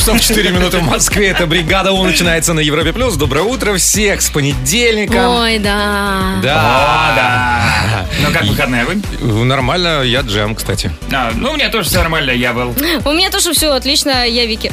7 часов 4 минуты в Москве. Это бригада У начинается на Европе Плюс. Доброе утро всех с понедельника. Ой, да. Да. Ну как выходная вы? Нормально, я Джем, кстати. Ну у меня тоже все нормально, я был. У меня тоже все отлично, я Вики.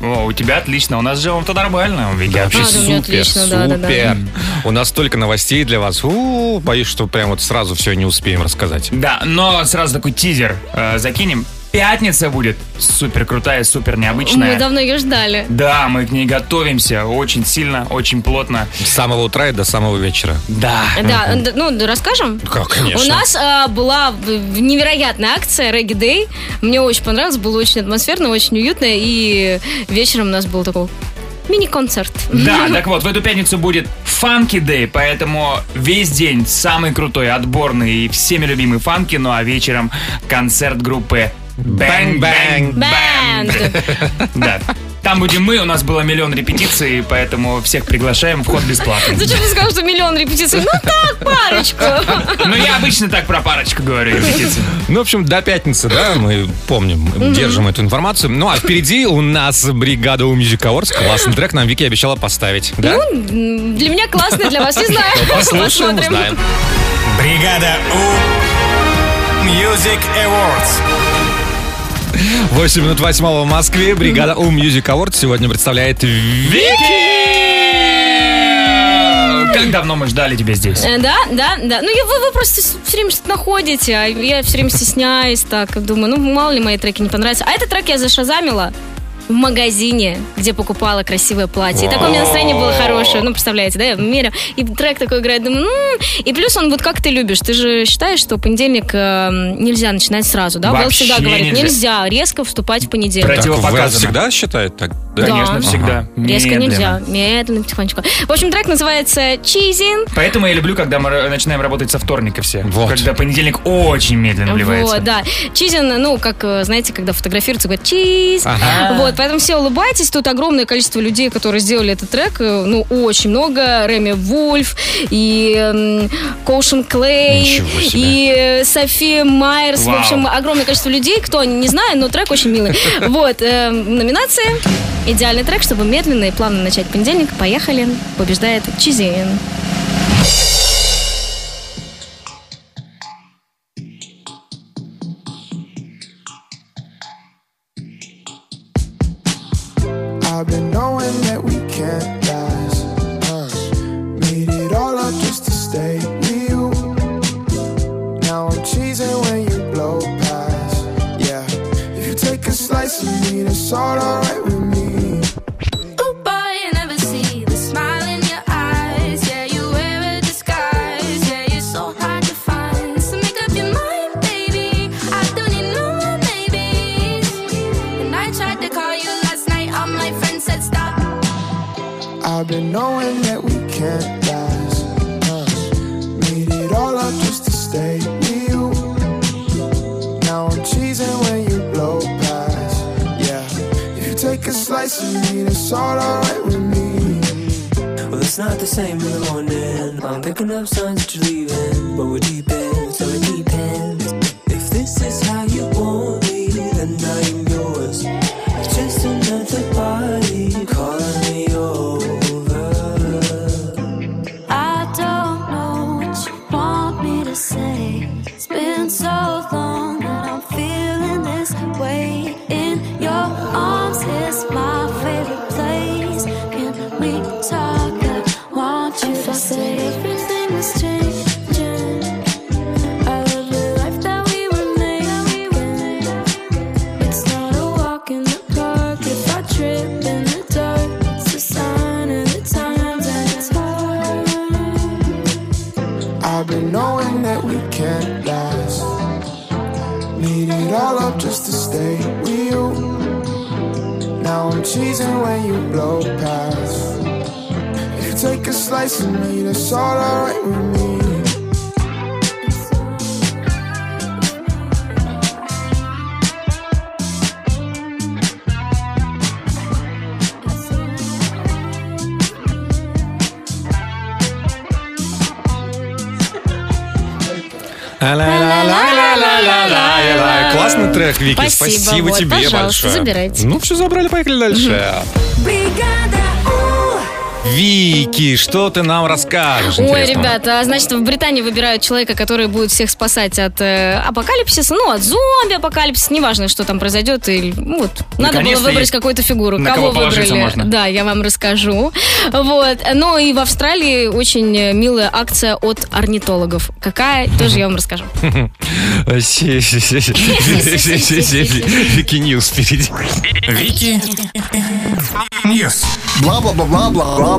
О, у тебя отлично, у нас с Джемом-то нормально, Вики. Да, вообще супер. У нас столько новостей для вас. Боюсь, что прям вот сразу все не успеем рассказать. Да, но сразу такой тизер закинем. Пятница будет супер крутая, супер необычная. Мы давно ее ждали. Да, мы к ней готовимся очень сильно, очень плотно. С самого утра и до самого вечера. Да. Да, ну расскажем? Как, конечно. У нас была невероятная акция Регги Дэй. Мне очень понравилось, было очень атмосферно, очень уютно. И вечером у нас был такой мини-концерт. Да, так вот, в эту пятницу будет Фанки Дэй, поэтому весь день самый крутой, отборный и всеми любимый фанки. Ну а вечером концерт группы Бэнг-бэнг-бэнд. Да. Там будем мы, у нас было миллион репетиций, поэтому всех приглашаем, вход бесплатный. Зачем ты сказал, что миллион репетиций? Ну так, парочку. Ну я обычно так про парочку говорю, репетиции. Ну, в общем, до пятницы, да, мы помним, держим эту информацию. Ну, а впереди у нас бригада У Music Awards. Классный трек нам Вики обещала поставить, да? Ну, для меня классный, для вас не знаю. Послушаем, узнаем. Бригада У Music Awards. 8 минут 8 в Москве. Бригада У Music Awards сегодня представляет Вики! Как давно мы ждали тебя здесь? Да. Ну, вы просто все время что-то находите, а я все время стесняюсь, так думаю, ну, мало ли мои треки не понравятся. А этот трек я зашазамила в магазине, где покупала красивое платье. И такое у меня настроение было хорошее. Ну, представляете, да, я мерю. И трек такой играет, думаю, И плюс он вот как ты любишь. Ты же считаешь, что понедельник нельзя начинать сразу, да? Вообще Уэлл всегда говорит, нельзя резко вступать в понедельник. Так Уэлл всегда считает так? Да. Конечно, всегда. Ага. Резко нельзя. Медленно, тихонечко. В общем, трек называется «Чизин». Поэтому я люблю, когда мы начинаем работать со вторника все. Вот. Когда понедельник очень медленно вливается. Вот, да. Чизин, ну, как, знаете, когда фотографируются, говорят «Чиз». Ага. Вот. Поэтому все улыбайтесь. Тут огромное количество людей, которые сделали этот трек. Ну, очень много. Реми Вульф и Коушен Клей и София Майерс. Вау. В общем, огромное количество людей. Кто, не знаю, но трек очень милый. Вот. Номинации. Идеальный трек, чтобы медленно и плавно начать понедельник. Поехали. Побеждает Чизин. I've been knowing that we can't last. Made it all up just to stay with you. Now I'm cheesing when you blow past. Yeah, if you take a slice of me, that's all alright with me. Ooh, boy, I never see the smile in your eyes. Yeah, you wear a disguise. Yeah, you're so hard to find. So make up your mind, baby. I don't need no more maybes. And I tried to call you last night, all my friends said stop. I've been knowing that we can't last. Made it all up just to stay with you. Now I'm cheesing when you blow past. Yeah, if you take a slice of me, that's all alright with me. Well, it's not the same in the morning. I'm picking up signs that you're leaving, but we're deep in, so we're deep in. If this is how you want me, then I'm yours. Just another body calling me over. I don't know what you want me to say. It's been so long that I'm feeling this way. In your arms is my favorite place. Can we talk? I want you to say everything has changing. I love the life that we were made. It's not a walk in the park if I trip in the dark. It's a sign of the times and it's hard. I've been knowing that we can't last. Need it all up just to stay with you. Now I'm cheesing when you blow past. If you take a slice of me, that's all alright with me. Классный трек, Вики. Спасибо вот, тебе большое. Забирайте. Ну, все забрали, поехали дальше. Вики, что ты нам расскажешь? Ой, ребята, значит, в Британии выбирают человека, который будет всех спасать от апокалипсиса, ну, от зомби-апокалипсиса, неважно, что там произойдет. И, вот, надо было выбрать какую-то фигуру. На кого выбрали? Можно. Да, я вам расскажу. Вот. Ну, и в Австралии очень милая акция от орнитологов. Какая? Тоже я вам расскажу. Вики Ньюс впереди. Вики Ньюс. Бла-бла-бла-бла-бла.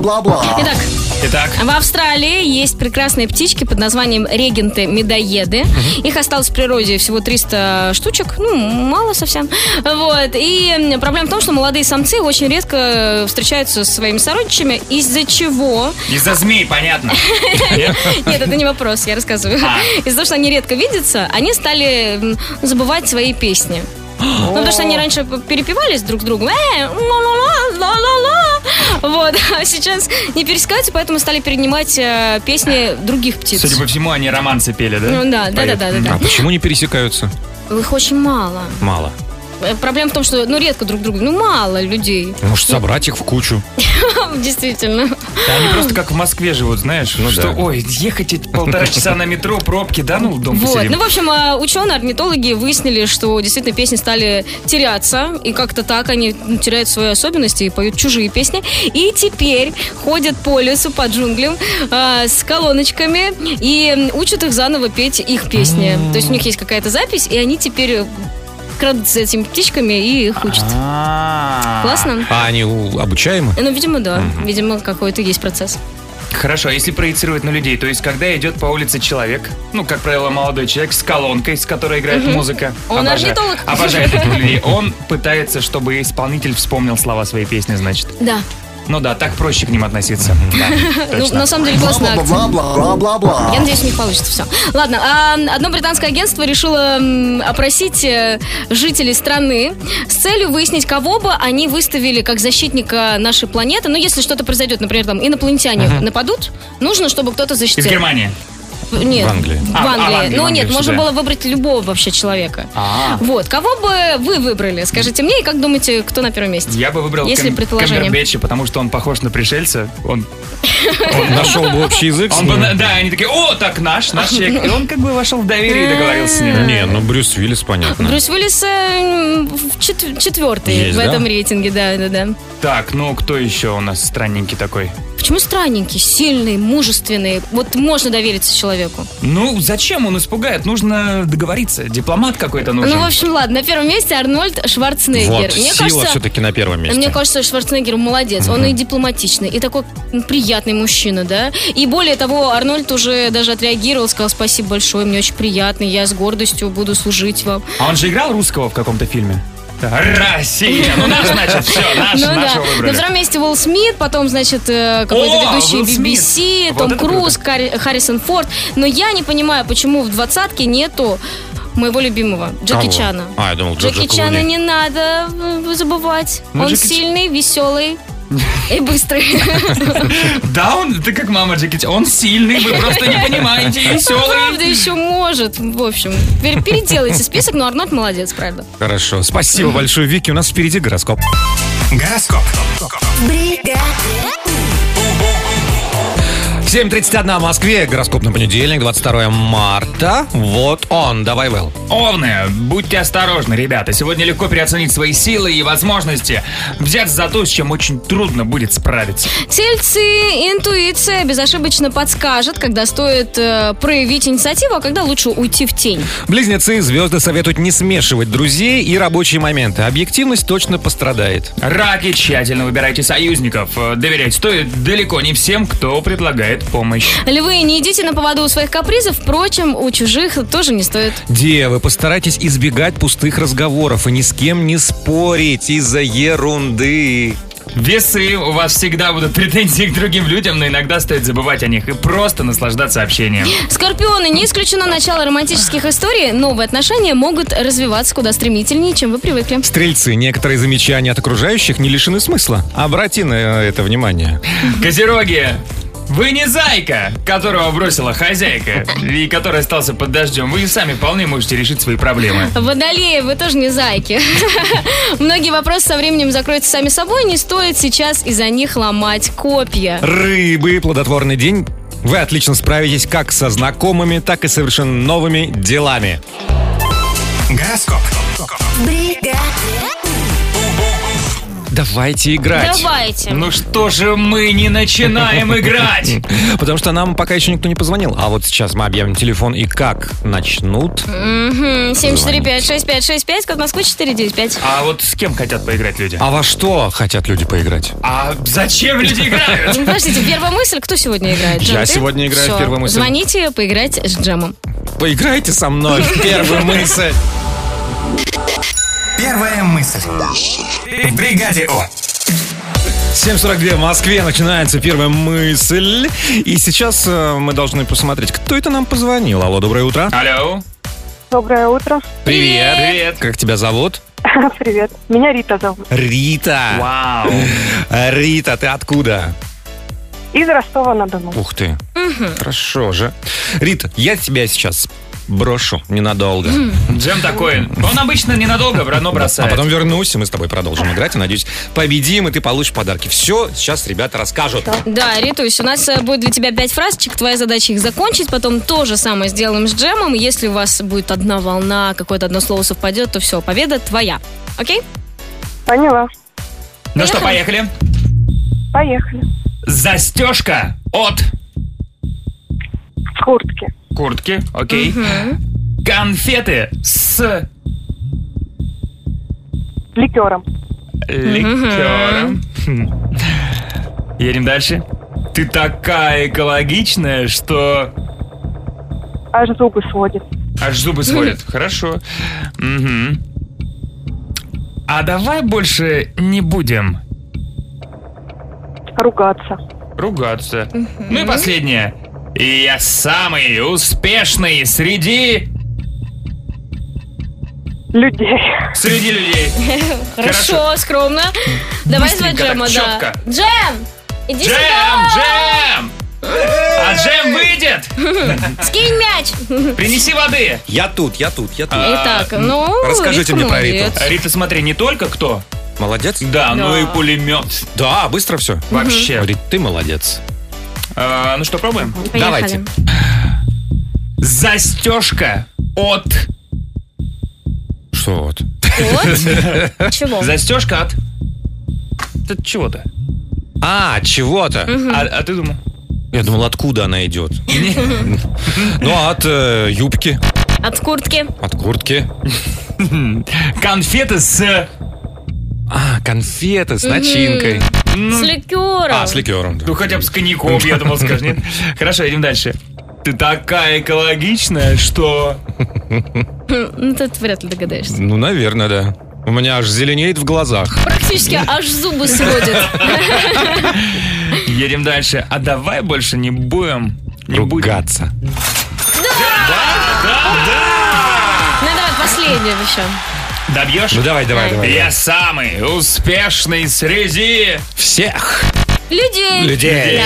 Итак, в Австралии есть прекрасные птички под названием регенты-медоеды. Их осталось в природе всего 300 штучек. Ну, мало совсем. Вот. И проблема в том, что молодые самцы очень редко встречаются со своими сородичами. Из-за чего? Из-за змей, понятно. Нет, это не вопрос, я рассказываю. Из-за того, что они редко видятся, они стали забывать свои песни. Ну, потому что они раньше перепевались друг с другом. Вот, а сейчас не пересекаются, поэтому стали перенимать песни других птиц. Судя по всему, они романсы пели, да? Ну, да. А почему не пересекаются? Их очень мало. Мало. Проблема в том, что, ну, редко друг друга, ну, мало людей. Может, собрать их в кучу. Действительно. Они просто как в Москве живут, знаешь, что, ой, ехать 1,5 часа на метро, пробки, да, ну, дом посидим. Ну, в общем, ученые, орнитологи выяснили, что действительно песни стали теряться, и как-то так они теряют свои особенности и поют чужие песни. И теперь ходят по лесу, по джунглям с колоночками и учат их заново петь их песни. То есть у них есть какая-то запись, и они теперь... крадутся этими птичками и их учат. Классно? А они обучаемы? Ну, видимо, да. Видимо, какой-то есть процесс. Хорошо, а если проецировать на людей, то есть когда идет по улице человек, ну, как правило, молодой человек с колонкой, с которой играет музыка. Он орнитолог. Обожает этих людей. Он пытается, чтобы исполнитель вспомнил слова своей песни, значит. Да. Ну да, так проще к ним относиться. Ну, на самом деле, классная акция. Я надеюсь, у них получится все. Ладно, одно британское агентство решило опросить жителей страны с целью выяснить, кого бы они выставили как защитника нашей планеты. Ну, если что-то произойдет, например, там инопланетяне нападут, нужно, чтобы кто-то защитил. Из Германии. Нет, в Англии. Ну нет, можно было выбрать любого вообще человека. Вот, кого бы вы выбрали? Скажите мне, и как думаете, кто на первом месте? Я бы выбрал Камбербетча, потому что он похож на пришельца. Он нашел бы общий язык. Да, они такие, о, так наш человек. И он как бы вошел в доверие и договорился с ним. Не, ну Брюс Уиллис, понятно. Брюс Уиллис 4-й в этом рейтинге, да. Так, ну кто еще у нас странненький такой? Почему странненький, сильный, мужественный? Вот можно довериться человеку. Ну, зачем он испугает? Нужно договориться. Дипломат какой-то нужен. Ну, в общем, ладно. На первом месте Арнольд Шварценеггер. Вот, мне сила кажется, все-таки на первом месте. Мне кажется, Шварценеггер молодец. Он и дипломатичный, и такой приятный мужчина, да? И более того, Арнольд уже даже отреагировал, сказал, спасибо большое, мне очень приятно, я с гордостью буду служить вам. А он же играл русского в каком-то фильме? Россия! Ну, наш, значит, все, нашего выбрали. На втором месте Уолл Смит, потом, значит, какой-то ведущий BBC, вот Том Круз, Харрисон Форд. Но я не понимаю, почему в двадцатке нету моего любимого, Джеки Чана. Я думал, Джеки Чана не надо забывать. Он сильный, веселый. И быстрый. Да, он, ты как мама Джеки Чан. Он сильный, вы просто не понимаете. Веселый. Он правда еще может. В общем, переделайте список, но Арнольд молодец, правда. Хорошо, спасибо большое, Вики. У нас впереди гороскоп. Гороскоп. 7:31 в Москве, гороскоп на понедельник, 22 марта. Вот он, давай, Вэл. Овны, будьте осторожны, ребята. Сегодня легко переоценить свои силы и возможности. Взяться за то, с чем очень трудно будет справиться. Тельцы, интуиция безошибочно подскажет, когда стоит проявить инициативу, а когда лучше уйти в тень. Близнецы, звезды советуют не смешивать друзей и рабочие моменты. Объективность точно пострадает. Раки, тщательно выбирайте союзников. Доверять стоит далеко не всем, кто предлагает помощь. Львы, не идите на поводу у своих капризов, впрочем, у чужих тоже не стоит. Девы, постарайтесь избегать пустых разговоров и ни с кем не спорить из-за ерунды. Весы, у вас всегда будут претензии к другим людям, но иногда стоит забывать о них и просто наслаждаться общением. Скорпионы, не исключено начало романтических историй, новые отношения могут развиваться куда стремительнее, чем вы привыкли. Стрельцы, некоторые замечания от окружающих не лишены смысла. Обрати на это внимание. Козероги, Вы не зайка, которого бросила хозяйка и который остался под дождем. Вы сами вполне можете решить свои проблемы. Водолеи, вы тоже не зайки. Многие вопросы со временем закроются сами собой. Не стоит сейчас из-за них ломать копья. Рыбы, плодотворный день. Вы отлично справитесь как со знакомыми, так и совершенно новыми делами. Гороскоп. Бригада. Давайте играть. Давайте. Ну что же мы не начинаем играть? Потому что нам пока еще никто не позвонил. А вот сейчас мы объявим телефон и как начнут. 745-6565, код Москвы 495. А вот с кем хотят поиграть люди? А во что хотят люди поиграть? А зачем люди играют? Подождите, первая мысль, кто сегодня играет? Я сегодня играю в первую мысль. Звоните, поиграть с Джемом. Поиграйте со мной в первую мысль. Первая мысль. Бригаде О. 7:42 в Москве. Начинается первая мысль. И сейчас мы должны посмотреть, кто это нам позвонил. Алло, доброе утро. Алло. Доброе утро. Привет. Привет. Как тебя зовут? Привет. Меня Рита зовут. Рита. Вау. Рита, ты откуда? Из Ростова-на-Дону. Ух ты. Угу. Хорошо же. Рита, я тебя сейчас... брошу ненадолго. Джем такой. Он обычно ненадолго но бросает. А потом вернусь, и мы с тобой продолжим играть. И, надеюсь, победим, и ты получишь подарки. Все, сейчас ребята расскажут. Да, Ритусь, у нас будет для тебя 5 фразочек. Твоя задача их закончить. Потом то же самое сделаем с Джемом. Если у вас будет одна волна, какое-то одно слово совпадет, то все, победа твоя. Окей? Поняла. Ну поехали? Что, поехали? Поехали. Застежка от... куртки. Куртки, окей. Угу. Конфеты с... ликером. Ликером. Угу. Едем дальше. Ты такая экологичная, что... аж зубы сводит. Аж зубы сводит, хорошо. Угу. А давай больше не будем... ругаться. Ругаться. Угу. Ну и последнее. И я самый успешный среди... людей. Среди людей. Хорошо, скромно. Давай звать Джема, да. Джем! Иди сюда! Джем! А Джем выйдет! Скинь мяч! Принеси воды! Я тут. Итак, расскажите мне про Риту. Рита, смотри, не только кто. Молодец. Да, ну и пулемет. Да, быстро все. Вообще. Рит, ты молодец. Ну что, пробуем? Поехали. Давайте. Застежка от... что от? От? Чего? Застежка от... от чего-то. А, чего-то. Угу. А ты думал? Я думал, откуда она идет. Ну, от юбки. От куртки. От куртки. Конфеты с... а, конфеты с начинкой. С ликером. А, с ликером, да. Ну, хотя бы с коньяком, я думал, скажешь, нет? Хорошо, идем дальше. Ты такая экологичная, что... ну, тут вряд ли догадаешься. Ну, наверное, да. У меня аж зеленеет в глазах. Практически аж зубы сводят. Едем дальше. А давай больше не будем... ругаться. Да! Да! Ну, давай последнее еще. Добьешь? Ну давай. Я самый успешный среди всех людей.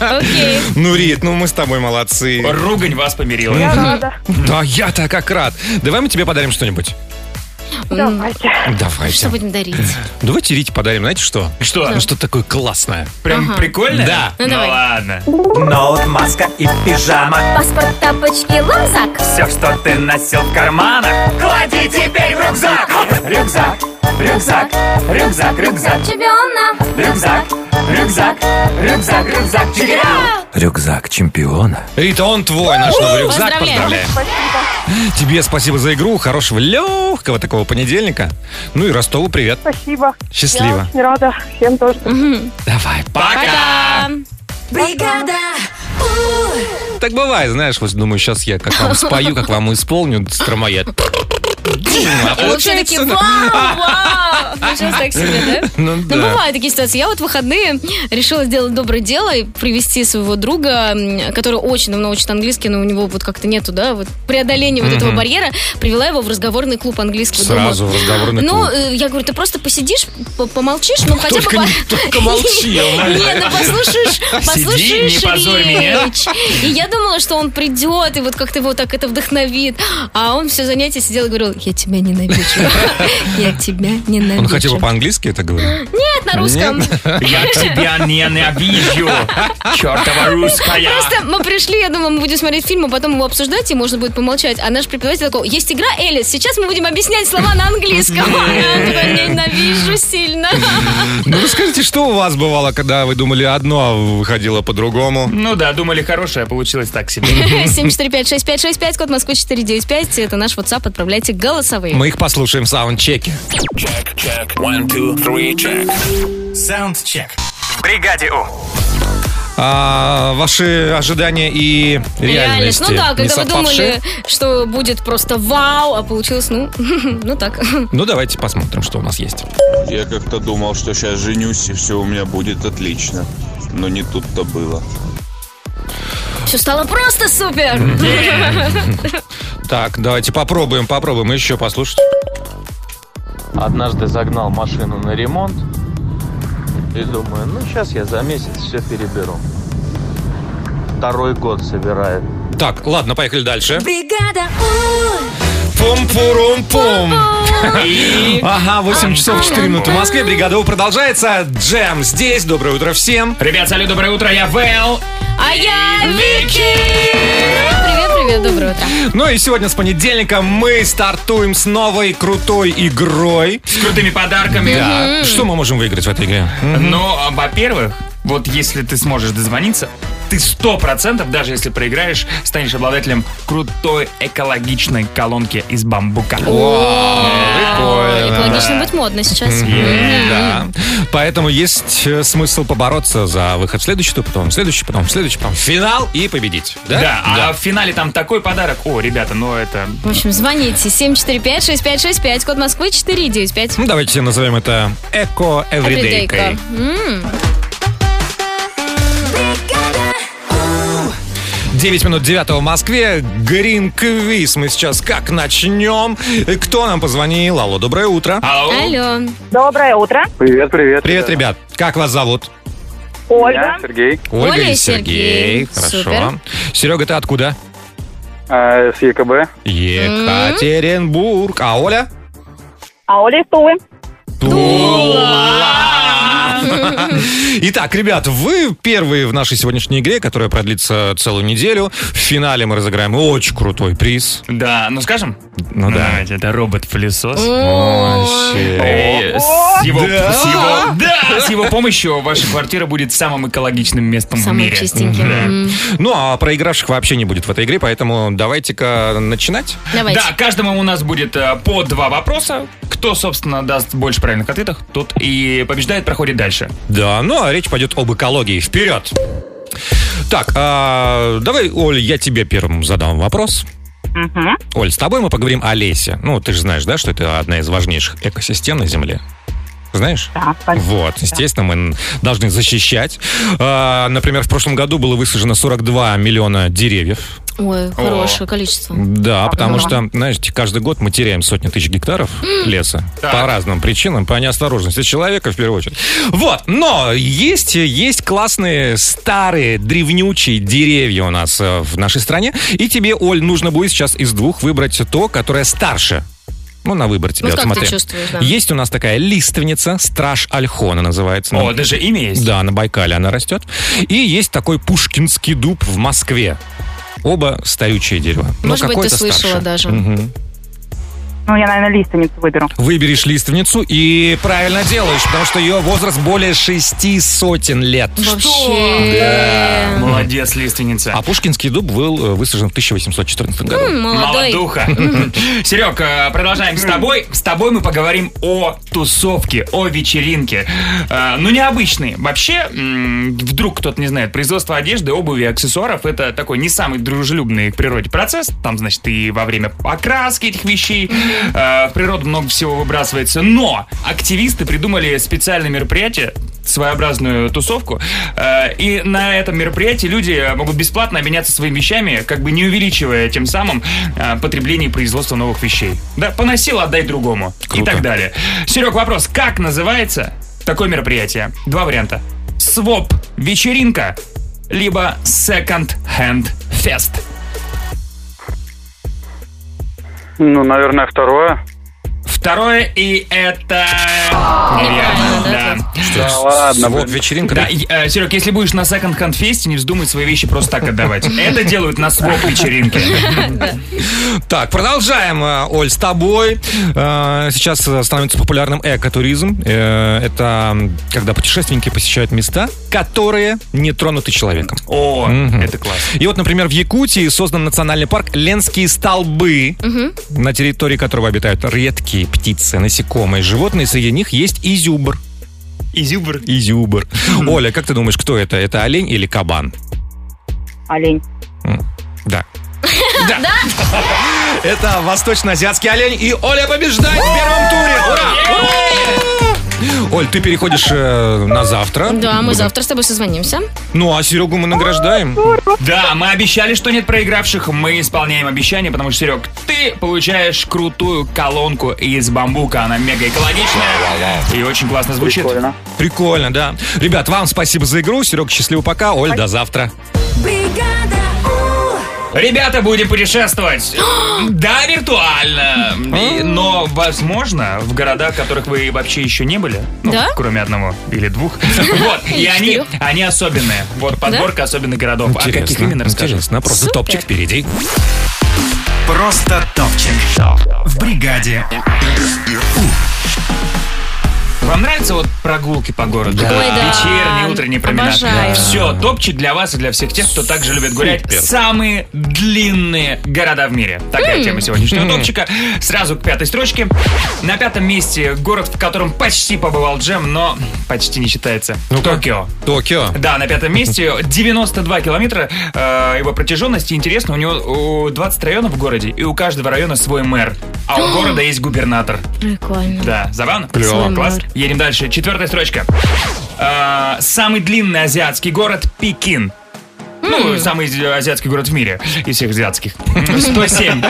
Да. Окей. Ну, Рит, мы с тобой молодцы. Ругань вас помирила. Я рада. Да, я-то как рад. Давай мы тебе подарим что-нибудь. Давайте. Что будем дарить? Давайте Рите подарим, знаете что? Что? Ну, что такое классное. Прям прикольное? Да. Ну ладно. Ноут, маска и пижама. Паспорт, тапочки, рюкзак. Все, что ты носил в карманах, клади теперь в рюкзак. Рюкзак. Чемпиона. Рюкзак. Чемпиона. Рюкзак чемпиона. Рита, он твой, наш новый рюкзак. Поздравляем. Тебе спасибо за игру. Хорошего, легкого такого понедельника. Ну и Ростову привет. Спасибо. Счастливо. Я очень рада. Всем тоже. Давай, пока. Бригада. Так бывает, знаешь, вот думаю, сейчас я как вам спою, как вам исполню, стромоед. Вот все такие, вау! Получилось так себе, да? Ну, да. Но бывают такие ситуации. Я вот в выходные решила сделать доброе дело и привести своего друга, который очень давно учит английский, но у него вот как-то нету, да, вот преодоления вот этого барьера, привела его в разговорный клуб английского. Сразу в разговорный клуб. Ну, я говорю, ты просто посидишь, помолчишь, ну хотя бы... Только молчи. Нет, ну послушаешь речь. И я думала, что он придет, и вот как-то его так это вдохновит. А он все занятие сидел и говорил, я тебя ненавижу. Я тебя ненавижу. Он хотел бы по-английски это говорить? Нет, на русском. Я тебя ненавижу. Чертова русская. Просто мы пришли, я думала, мы будем смотреть фильм, а потом его обсуждать, и можно будет помолчать. А наш преподаватель такой, есть игра Элис, сейчас мы будем объяснять слова на английском. Я ненавижу сильно. Ну, расскажите, что у вас бывало, когда вы думали одно, а выходило по-другому? Ну да, думали хорошее, а получилось так себе. 7456565, код Москвы 495. Это наш WhatsApp, отправляйте голосовые. Мы их послушаем в саундчеке. Чек. 1, 2, 3, чек. Саундчек. В бригаде У. Ваши ожидания и реальность. Ну да, когда вы думали, что будет просто вау, а получилось, ну так. Ну давайте посмотрим, что у нас есть. Я как-то думал, что сейчас женюсь и все у меня будет отлично, но не тут-то было. Все стало просто супер. Так, давайте попробуем еще послушать. Однажды загнал машину на ремонт и думаю, сейчас я за месяц все переберу. Второй год собираю. Так, ладно, поехали дальше. Бригада У. Пум-пурум-пум. Ага, 8 часов 4 минуты в Москве. Бригада У продолжается. Джем здесь. Доброе утро всем. Ребят, салют, доброе утро. Я Вэл. А я Вики. Привет, доброе утро. Ну и сегодня с понедельника мы стартуем с новой крутой игрой. С крутыми подарками. Да. Что мы можем выиграть в этой игре? Ну, во-первых, вот если ты сможешь дозвониться, ты 100%, даже если проиграешь, станешь обладателем крутой экологичной колонки из бамбука. Экологично быть модно сейчас. Да. Поэтому есть смысл побороться за выход в следующий тур, потом в следующий, потом в следующий, потом в финал и победить. Да, а в финале там такой подарок. О, ребята, ну это... В общем, звоните 745-6565, код Москвы 495. Ну, давайте назовем это эко-эвридейкой. Эвридейка. 9 минут 9 в Москве. Грин-квиз мы сейчас как начнем. Кто нам позвонил? Алло, доброе утро. Алло. Доброе утро. Привет. Привет, ребят. Как вас зовут? Ольга. Сергей. Ольга и Сергей. Хорошо. Супер. Серега, ты откуда? С ЕКБ. Екатеринбург. А Оля? А Оля из Тулы. Тула. Итак, ребят, вы первые в нашей сегодняшней игре, которая продлится целую неделю. В финале мы разыграем очень крутой приз. Да, ну скажем? Ну да. Давайте, это робот-пылесос. С его помощью ваша квартира будет самым экологичным местом в мире. Самым чистеньким. Ну, а проигравших вообще не будет в этой игре, поэтому давайте-ка начинать. Давайте. Да, каждому у нас будет по 2 вопроса. Кто, собственно, даст больше правильных ответов, тот и побеждает, проходит дальше. Да, ну а речь пойдет об экологии. Вперед! Так, давай, Оль, я тебе первым задам вопрос. Оль, с тобой мы поговорим о лесе. Ну, ты же знаешь, да, что это одна из важнейших экосистем на Земле. Знаешь? Да, вот, естественно, мы должны защищать. Например, в прошлом году было высажено 42 миллиона деревьев. Ой, хорошее количество. Да, потому что, знаете, каждый год мы теряем сотни тысяч гектаров леса. По разным причинам, по неосторожности человека, в первую очередь. Вот, но есть классные старые древнючие деревья у нас в нашей стране. И тебе, Оль, нужно будет сейчас из двух выбрать то, которое старше. Ну, на выбор тебе, смотри. Да. Есть у нас такая лиственница, Страж Ольхона называется. О, даже имя есть? Да, на Байкале она растет. И есть такой пушкинский дуб в Москве. Оба старючие дерева. Может быть, ты слышала даже. Ну, я, наверное, лиственницу выберу. Выберешь лиственницу и правильно делаешь, потому что ее возраст более 600 лет. Вообще. Что? Да. Молодец, лиственница. А пушкинский дуб был высажен в 1814 году. Молодуха. Серег, продолжаем с тобой. С тобой мы поговорим о тусовке, о вечеринке. Ну, необычные. Вообще, вдруг кто-то не знает, производство одежды, обуви, аксессуаров — это такой не самый дружелюбный к природе процесс. Там, значит, и во время окраски этих вещей... В природу много всего выбрасывается. Но активисты придумали специальное мероприятие, своеобразную тусовку. И на этом мероприятии люди могут бесплатно обменяться своими вещами, как бы не увеличивая тем самым потребление и производство новых вещей. Да, поносил, отдай другому. Круто. И так далее. Серег, вопрос. Как называется такое мероприятие? Два варианта. Своп вечеринка, либо Second Hand Fest. Ну, наверное, второе. Второе, и это... Неправильно, да? Да ладно, вот вечеринка. Да, Серег, если будешь на Second Hand Fest, не вздумай свои вещи просто так отдавать. Это делают на своп-вечеринке. Так, продолжаем, Оль, с тобой. Сейчас становится популярным экотуризм. Это когда путешественники посещают места, которые не тронуты человеком. О, это классно. И вот, например, в Якутии создан национальный парк Ленские столбы, на территории которого обитают редкие птицы, насекомые, животные. Среди них есть изюбр. Изюбр? Изюбр. Оля, как ты думаешь, кто это? Это олень или кабан? Олень. Да. Да. Это восточно-азиатский олень. И Оля побеждает в первом туре. Ура! Оль, ты переходишь на завтра. Да, мы завтра с тобой созвонимся. Ну, а Серегу мы награждаем. Да, мы обещали, что нет проигравших. Мы исполняем обещание, потому что, Серег, ты получаешь крутую колонку из бамбука. Она мега экологичная и очень классно звучит. Прикольно. Прикольно, да. Ребят, вам спасибо за игру. Серег, счастливо пока. Оль, до завтра. Ребята, будем путешествовать. Да, виртуально. Но, возможно, в городах, в которых вы вообще еще не были. Ну, да? Кроме одного или двух. Вот, и они особенные. Вот подборка, да? Особенных городов. Интересно. А каких именно, расскажи. Просто супер. Топчик впереди. Просто топчик в бригаде. Вам нравятся вот прогулки по городу? Да. Вечерний, утренний променад. Обожаю. Все, топчик для вас и для всех тех, кто также любит гулять. Супер. Самые длинные города в мире. Такая тема сегодняшнего топчика. Сразу к пятой строчке. На пятом месте город, в котором почти побывал Джем, но почти не считается. Ну-ка. Токио. Токио. Да, на пятом месте. 92 километра его протяженности. Интересно, у него 20 районов в городе, и у каждого района свой мэр. А у города есть губернатор. Прикольно. Да, забавно? Клево. Класс. Едем дальше. Четвертая строчка. Самый длинный азиатский город – Пекин. Ну, самый азиатский город в мире из всех азиатских. 107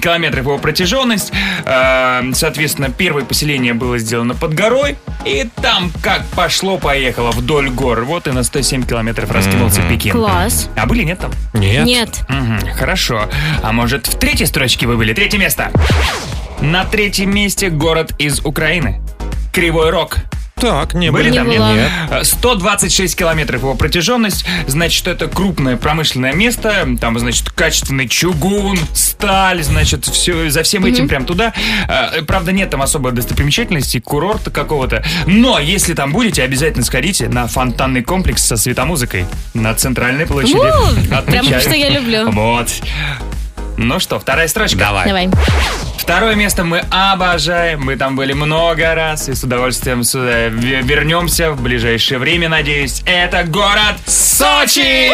километров его протяженность. Соответственно, первое поселение было сделано под горой. И там как пошло-поехало вдоль гор. Вот и на 107 километров раскинулся Пекин. Класс. А были, нет там? Нет. Нет. Хорошо. А может, в третьей строчке вы были? Третье место. На третьем месте город из Украины. Кривой Рог. Так, не были. Там, не было. Нет. 126 километров его протяженность. Значит, это крупное промышленное место. Там, значит, качественный чугун, сталь. Значит, все, за всем этим прям туда. Правда, нет там особой достопримечательности, курорта какого-то. Но если там будете, обязательно сходите на фонтанный комплекс со светомузыкой на центральной площади. Прям что я люблю. Вот. Ну что, вторая строчка. Давай. Второе место мы обожаем. Мы там были много раз и с удовольствием сюда вернемся в ближайшее время, надеюсь. Это город Сочи!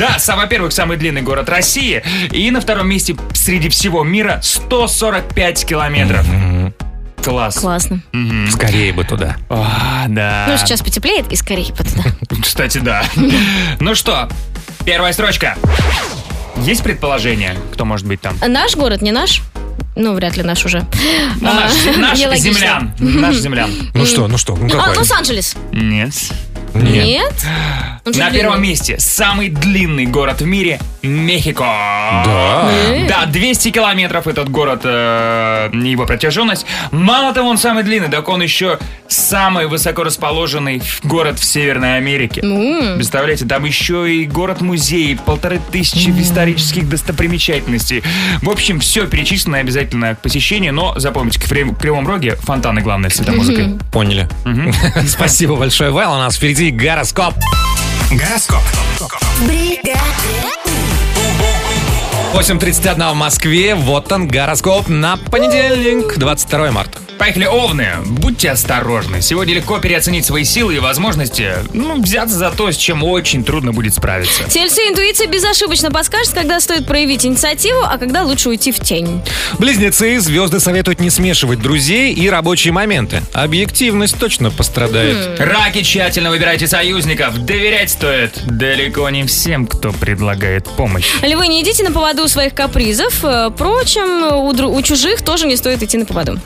Да, во-первых, самый длинный город России. И на втором месте среди всего мира 145 километров. Класс. Классно. Скорее бы туда. О, да. Ну, сейчас потеплеет и скорее бы туда. Кстати, да. Ну что, первая строчка. Есть предположение, кто может быть там? Наш город, не наш? Ну, вряд ли наш уже. Ну, наш землян. Наш землян. Ну что? Лос-Анджелес. Нет. На первом месте самый длинный город в мире – Мехико. Да. Да, 200 километров этот город, его протяженность. Мало того, он самый длинный, так он еще самый высоко расположенный город в Северной Америке. Представляете, там еще и город-музей, 1500 исторических достопримечательностей. В общем, все перечислено и обязательно к посещению, но запомните, в Кривом Роге фонтаны, главное, с светомузыкой. Поняли. Спасибо большое, Вайл. У нас впереди Гороскоп. 8:31 в Москве. Вот он, гороскоп на понедельник, 22 марта. Поехали, овны! Будьте осторожны. Сегодня легко переоценить свои силы и возможности, взяться за то, с чем очень трудно будет справиться. Тельцы, интуиция безошибочно подскажет, когда стоит проявить инициативу, а когда лучше уйти в тень. Близнецы, звезды советуют не смешивать друзей и рабочие моменты. Объективность точно пострадает. Раки, тщательно выбирайте союзников. Доверять стоит далеко не всем, кто предлагает помощь. Львы, не идите на поводу своих капризов. Впрочем, у чужих тоже не стоит идти на поводу.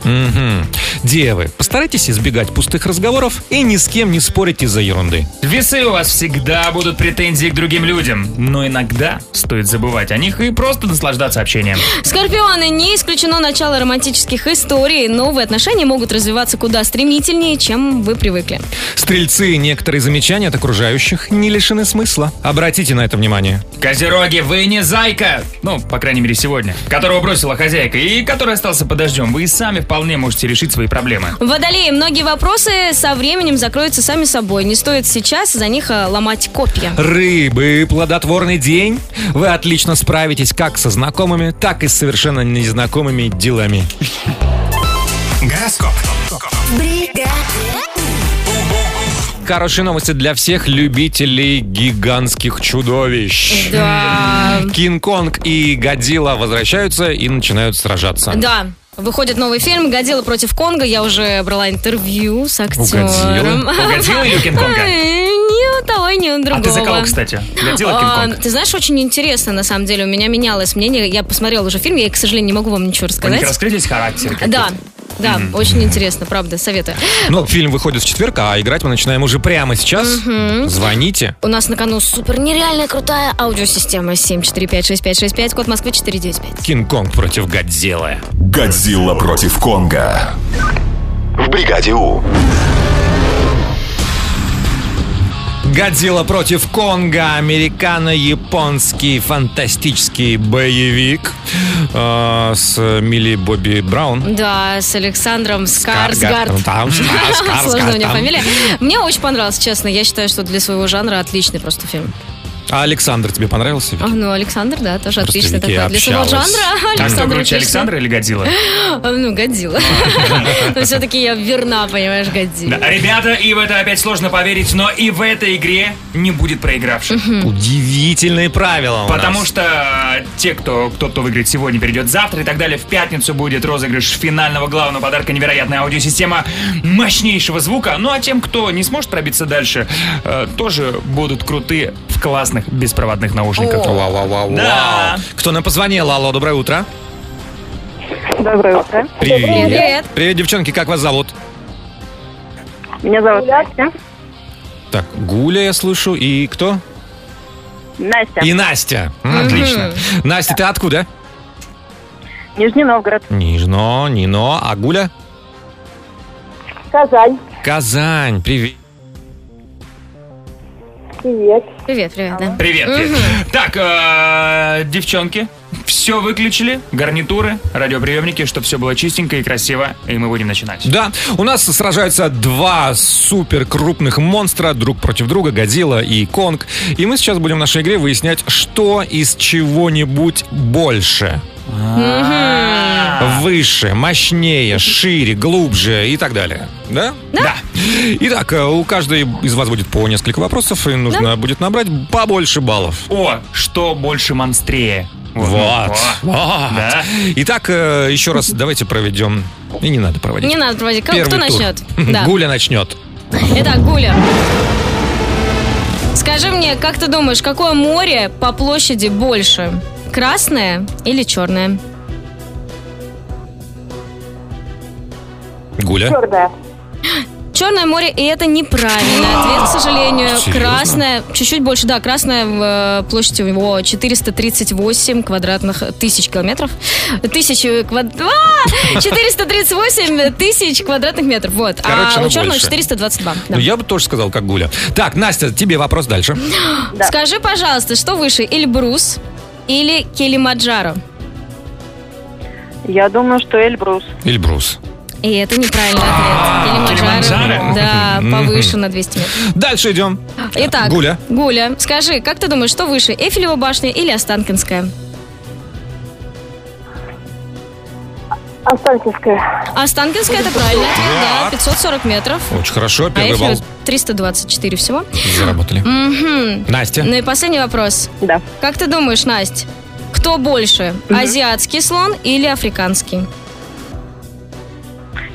Девы, постарайтесь избегать пустых разговоров и ни с кем не спорить из-за ерунды. Весы, у вас всегда будут претензии к другим людям, но иногда стоит забывать о них и просто наслаждаться общением. Скорпионы, не исключено начало романтических историй. Новые отношения могут развиваться куда стремительнее, чем вы привыкли. Стрельцы, некоторые замечания от окружающих не лишены смысла. Обратите на это внимание. Козероги, вы не зайка! По крайней мере, сегодня. Которого бросила хозяйка и который остался под дождем. Вы и сами вполне можете решить свои проблемы. Водолеи, многие вопросы со временем закроются сами собой. Не стоит сейчас за них ломать копья. Рыбы, плодотворный день. Вы отлично справитесь как со знакомыми, так и с совершенно незнакомыми делами. Гороскоп. Хорошие новости для всех любителей гигантских чудовищ. Да. Кинг-Конг и Годзилла возвращаются и начинают сражаться. Да. Выходит новый фильм «Годзилла против Конга». Я уже брала интервью с актером. У Годзиллы или у Кинг-Конга? Ни у того, ни у другого. А ты за кого, кстати? Годзилла, Кинг-Конг? Ты знаешь, очень интересно, на самом деле. У меня менялось мнение. Я посмотрела уже фильм, я, к сожалению, не могу вам ничего рассказать. У них раскрылись характер. Да. Да, очень интересно, правда, советую. Фильм выходит в четверг, а играть мы начинаем уже прямо сейчас. Звоните. У нас на кону супер нереальная крутая аудиосистема 7456565, код Москвы 495. Кинг-Конг против Годзиллы. Годзилла против Конга. В бригаде У. Годзилла против Конга. Американо-японский фантастический боевик с Милли Бобби Браун. Да, с Александром Скарсгардом. Сложная у него фамилия. Мне очень понравился, честно. Я считаю, что для своего жанра отличный просто фильм. А Александр тебе понравился? Александр, да, тоже просто отличный такой. Для своего жанра. Там круче Александра или Годзилла? Годзилла. Но все-таки я верна, понимаешь, Годзилле. Ребята, и в это опять сложно поверить, но и в этой игре не будет проигравших. Удивительные правила. Потому что те, кто выиграет сегодня, перейдет завтра и так далее. В пятницу будет розыгрыш финального главного подарка — невероятная аудиосистема мощнейшего звука. А тем, кто не сможет пробиться дальше, тоже будут крутые в классных беспроводных наушников. Да. Кто нам позвонил? Алло, доброе утро. Доброе утро. Привет. Привет, девчонки, как вас зовут? Меня зовут Настя. Так, Гуля, я слышу, и кто? Настя. И Настя. Отлично. Настя, ты откуда? Нижний Новгород. Нижно. А Гуля? Казань. Привет. Привет, да. Привет. Так, девчонки, все выключили, гарнитуры, радиоприемники, чтобы все было чистенько и красиво, и мы будем начинать. Да, у нас сражаются два супер крупных монстра друг против друга, Годзилла и Конг, и мы сейчас будем в нашей игре выяснять, что из чего-нибудь больше. Выше, мощнее, шире, глубже и так далее. Да? Да. Итак, у каждой из вас будет по несколько вопросов, и нужно будет набрать побольше баллов. Что больше монстрее? Вот. Да. Итак, еще раз давайте проведем. И не надо проводить. Не надо проводить. Кто начнет? Гуля начнет. Итак, Гуля. Скажи мне, как ты думаешь, какое море по площади больше? Красное или черное? Гуля? Черное. Черное море, и это неправильный ответ, к сожалению. Серьезно? Красное, чуть-чуть больше, да, красное, площадь у него 438 438 тысяч квадратных метров, короче, а у черного 422. Да. Я бы тоже сказал, как Гуля. Так, Настя, тебе вопрос дальше. Да. Скажи, пожалуйста, что выше, Эльбрус или Килимаджаро? Я думаю, что Эльбрус. И это неправильный ответ. Килимаджаро, да, повыше на 200 метров. Дальше идем. Итак, Гуля, скажи, как ты думаешь, что выше, Эйфелева башня или Останкинская? Останкинская. Останкинская, это правильный ответ, да, 540 метров. Очень хорошо, первый балл. 324 всего. Заработали. Угу. Настя. Ну и последний вопрос. Да. Как ты думаешь, Настя, кто больше, азиатский слон или африканский?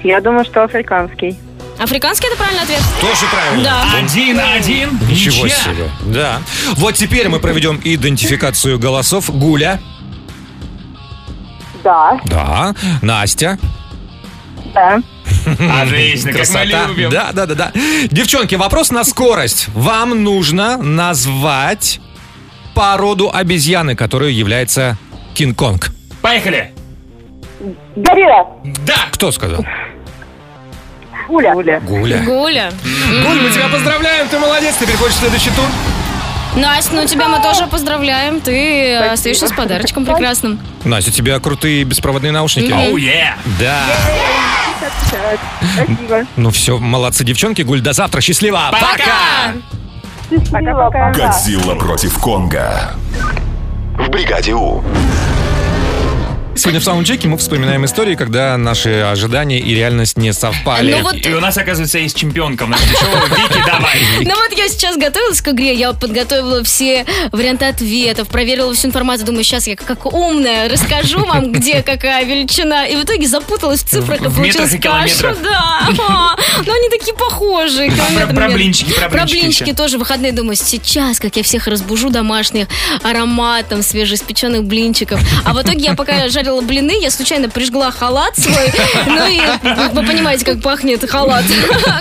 Я думаю, что африканский. Африканский — это правильный ответ. Тоже правильно. Да. 1-1. Ничего себе. Да. Вот теперь мы проведем идентификацию голосов. Гуля. Да. Да. Настя. Да. Отлично, красота. Да, да, да, да. Девчонки, вопрос на скорость. Вам нужно назвать породу обезьяны, которой является Кинг-Конг. Поехали. Горилла. Да. Кто сказал? Гуля. Гуля. Гуля. Гуля, мы тебя поздравляем, ты молодец, теперь хочешь следующий тур? Настя, ну тебя мы тоже поздравляем, ты остаешься с подарочком прекрасным. Настя, у тебя крутые беспроводные наушники. Оу, е! Да. Спасибо. Ну все, молодцы, девчонки. Гуль, до завтра, счастливо. Пока! Пока-пока. Годзилла против Конга. В бригаде У. Сегодня в саундчеке мы вспоминаем истории, когда наши ожидания и реальность не совпали. Ну, вот... И у нас, оказывается, есть чемпионка. Вики, давай. Ну вот я сейчас готовилась к игре, я подготовила все варианты ответов, проверила всю информацию, думаю, сейчас я как умная расскажу вам, где какая величина. И в итоге запуталась в цифрах и получилась каша. Да. Но они такие похожие. Про блинчики, про блинчики. Про блинчики тоже выходные. Думаю, сейчас, как я всех разбужу домашних ароматом свежеиспеченных блинчиков. А в итоге я пока жарила блины, я случайно прижгла халат свой, ну и вы понимаете, как пахнет халат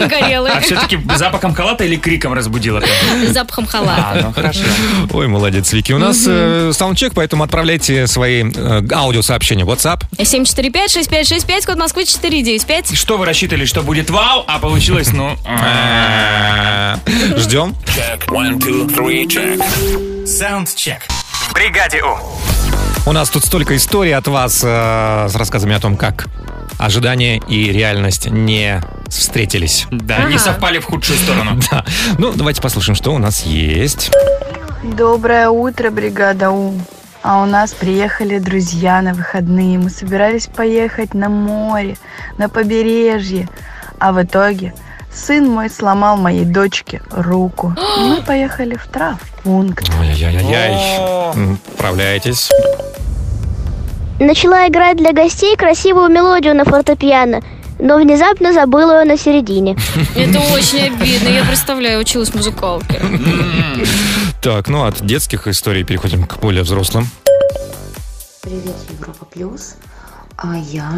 горелый. А все-таки запахом халата или криком разбудила? Запахом халата. Ну хорошо. Ой, молодец, Вики. У нас саундчек, поэтому отправляйте свои аудиосообщения в WhatsApp. 745-6565, код Москвы 495. Что вы рассчитывали, что будет вау, а получилось, ну... Ждем. Саундчек. Бригаде У. У нас тут столько историй от вас с рассказами о том, как ожидания и реальность не встретились. Да, не совпали в худшую сторону. Да. Ну, давайте послушаем, что у нас есть. Доброе утро, бригада У. А у нас приехали друзья на выходные. Мы собирались поехать на море, на побережье. А в итоге сын мой сломал моей дочке руку. И мы поехали в травмпункт. Ой-ой-ой-ой. Управляйтесь. Начала играть для гостей красивую мелодию на фортепиано, но внезапно забыла ее на середине. Это очень обидно. Я представляю, училась музыкалке. Так, ну от детских историй переходим к более взрослым. Привет, Европа Плюс. А я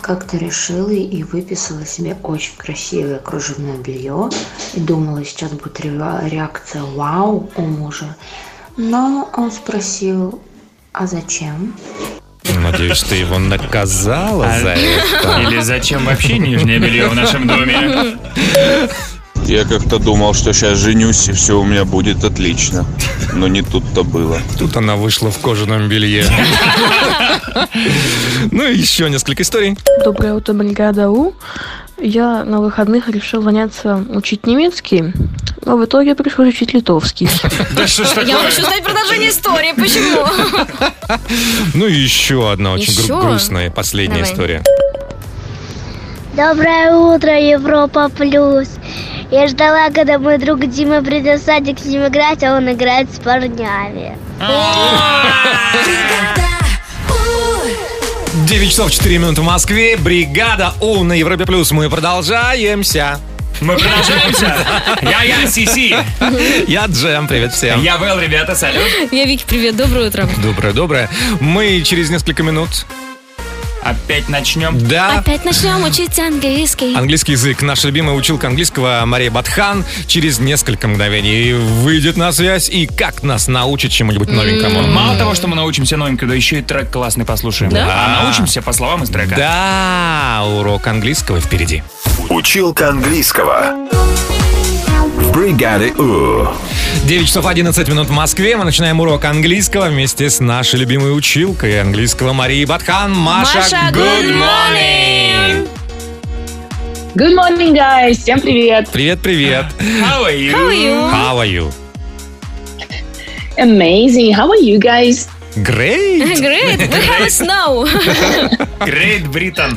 как-то решила и выписала себе очень красивое кружевное белье. И думала, сейчас будет реакция «Вау» у мужа. Но он спросил, а зачем? Надеюсь, ты его наказала за это. Или зачем вообще нижнее белье в нашем доме? Я как-то думал, что сейчас женюсь, и все у меня будет отлично. Но не тут-то было. Тут она вышла в кожаном белье. Ну и еще несколько историй. Доброе утро, бригада У. Я на выходных решил заняться учить немецкий, но в итоге пришлось учить литовский. Я хочу знать продолжение истории, почему? Ну и еще одна очень грустная последняя история. Доброе утро, Европа Плюс. Я ждала, когда мой друг Дима придет в садик с ним играть, а он играет с парнями. 9:04 в Москве. Бригада У на Европе Плюс. Мы продолжаемся. Мы продолжаемся. Я Сиси. Я Джем, привет всем. Я Вэл, ребята, салют. Я Вики, привет, доброе утро. Доброе-доброе. Мы через несколько минут... Опять начнем? Да. Опять начнем учить английский. Английский язык. Наша любимая училка английского Мария Батхан через несколько мгновений выйдет на связь и как нас научит чему-нибудь новенькому. Мало того, что мы научимся новенькому, да еще и трек классный послушаем. Да? А научимся по словам из трека. Да, урок английского впереди. Училка английского. Бригады У. 9:11 в Москве. Мы начинаем урок английского вместе с нашей любимой училкой английского Марии Батхан. Маша, good morning! Good morning, guys! Всем привет! Привет-привет! How are you? How are you? Amazing! How are you guys? Great? Great, we have snow. Great Britain.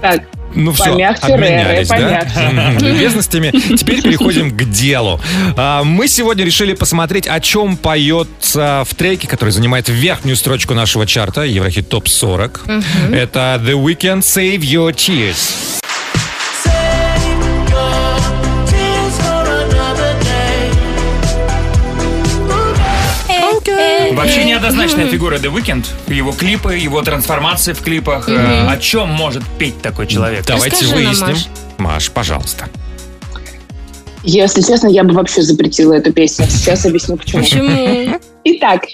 Так. Ну все, помягче, обменялись, да? Любезностями. Теперь переходим к делу. Мы сегодня решили посмотреть, о чем поется в треке, который занимает верхнюю строчку нашего чарта, Еврохит ТОП-40. Это The Weeknd, Save Your Tears. Вообще неоднозначная фигура The Weeknd. Его клипы, его трансформации в клипах. О чем может петь такой человек? Давайте расскажи выясним. Маш, пожалуйста. Если честно, я бы вообще запретила эту песню. Сейчас объясню, почему. Почему? Итак,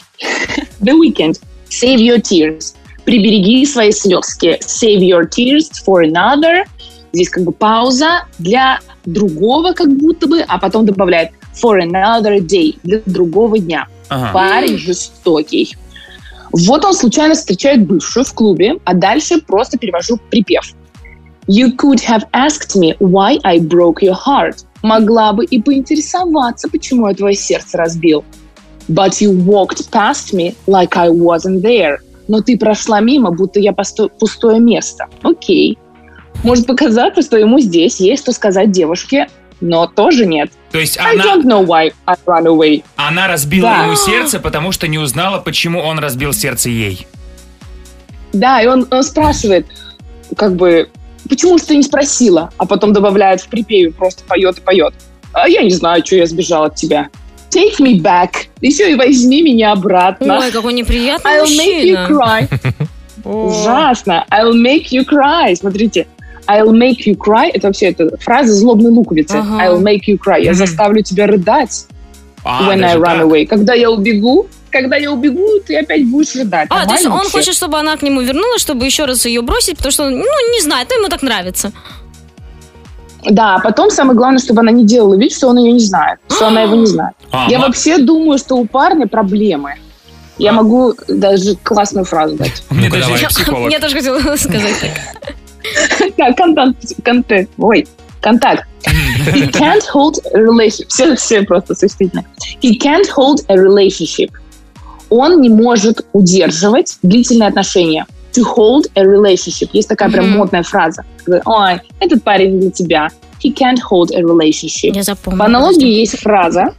The Weeknd, Save Your Tears. Прибереги свои слезки. Save your tears for another. Здесь как бы пауза для другого как будто бы, а потом добавляет for another day, для другого дня. Ага. Парень жестокий. Вот он случайно встречает бывшую в клубе, а дальше просто перевожу припев. You could have asked me why I broke your heart. Могла бы и поинтересоваться, почему я твое сердце разбил. But you walked past me like I wasn't there. Но ты прошла мимо, будто я пустое место. Окей. Может показаться, что ему здесь есть что сказать девушке, но тоже нет. То есть I don't know why I run away. Она разбила ему сердце, потому что не узнала, почему он разбил сердце ей. Да, и он спрашивает, как бы, почему же ты не спросила? А потом добавляет в припеве, просто поет и поет. А я не знаю, что я сбежал от тебя. Take me back. Еще и возьми меня обратно. Ой, какой неприятный I'll мужчина. Make you cry. Ужасно. I'll make you cry. Смотрите. I'll make you cry. Это вообще эта фраза злобной луковицы. Ага. I'll make you cry. Я заставлю тебя рыдать. When I run away. Когда я убегу, ты опять будешь рыдать. То есть он хочет, чтобы она к нему вернулась, чтобы еще раз ее бросить, потому что он, не знает, но ему так нравится. Да, а потом самое главное, чтобы она не делала вид, что он ее не знает, что она его не знает. Я вообще думаю, что у парня проблемы. Я могу даже классную фразу дать. Мне тоже хотелось сказать так. Да, контакт. He can't hold a relationship. Все просто существительно. He can't hold a relationship. Он не может удерживать длительные отношения. To hold a relationship. Есть такая прям модная фраза. Ой, этот парень для тебя. He can't hold a relationship. Я запомнила. По аналогии есть фраза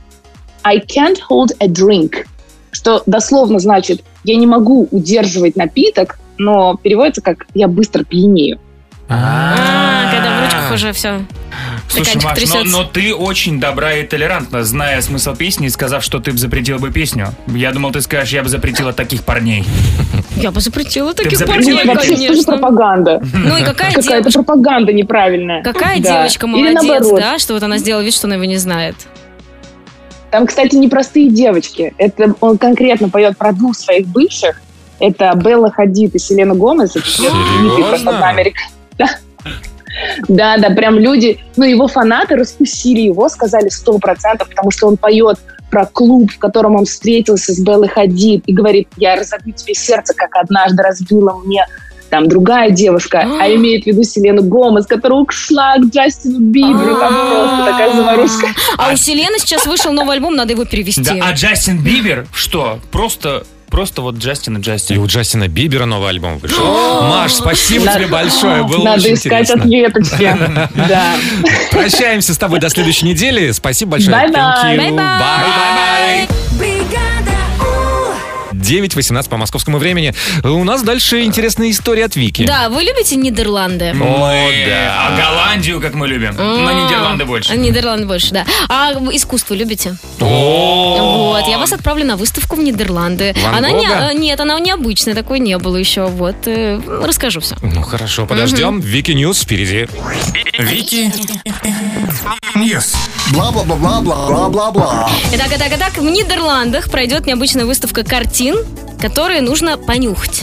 I can't hold a drink, что дословно значит я не могу удерживать напиток, но переводится как «я быстро пьянею». Когда в ручках уже все. Слушай, Маш, но ты очень добра и толерантна, зная смысл песни, сказав, что ты бы запретила бы песню. Я думал, ты скажешь, я бы запретила таких парней. Я бы запретила таких парней, конечно. Это тоже пропаганда. Ну и какая девочка... Какая-то пропаганда неправильная. Какая девочка молодец, да, что вот она сделала вид, что она его не знает. Там, кстати, непростые девочки. Это он конкретно поет про двух своих бывших. Это Белла Хадид и Селена Гомес. Это не просто Америка. Да, прям люди... Ну, его фанаты раскусили его, сказали 100%, потому что он поет про клуб, в котором он встретился с Беллой Хадид и говорит, я разобью тебе сердце, как однажды разбила мне там другая девушка, а имеет в виду Селену Гомес, которая ушла к Джастину Биберу. Там просто такая заварушка. А у Селены сейчас вышел новый альбом, надо его перевести. Да, а Джастин Бибер что? Просто вот Джастин и Джастин. И у Джастина Бибера новый альбом вышел. Маш, спасибо тебе большое. Было очень интересно. Надо искать ответочки. Прощаемся с тобой до следующей недели. Спасибо большое. Bye-bye. Bye-bye. 9:18 по московскому времени. У нас дальше интересная история от Вики. Да, вы любите Нидерланды? Да. А Голландию, как мы любим. Но Нидерланды больше. Нидерланды больше, да. А искусство любите? Вот, я вас отправлю на выставку в Нидерланды. Ван Гога? Нет, она необычная, такой не было еще. Вот, расскажу все. Ну хорошо, подождем. Вики Ньюс впереди. Вики Ньюс. Бла-бла-бла-бла-бла-бла-бла. Итак, в Нидерландах пройдет необычная выставка картин, которые нужно понюхать.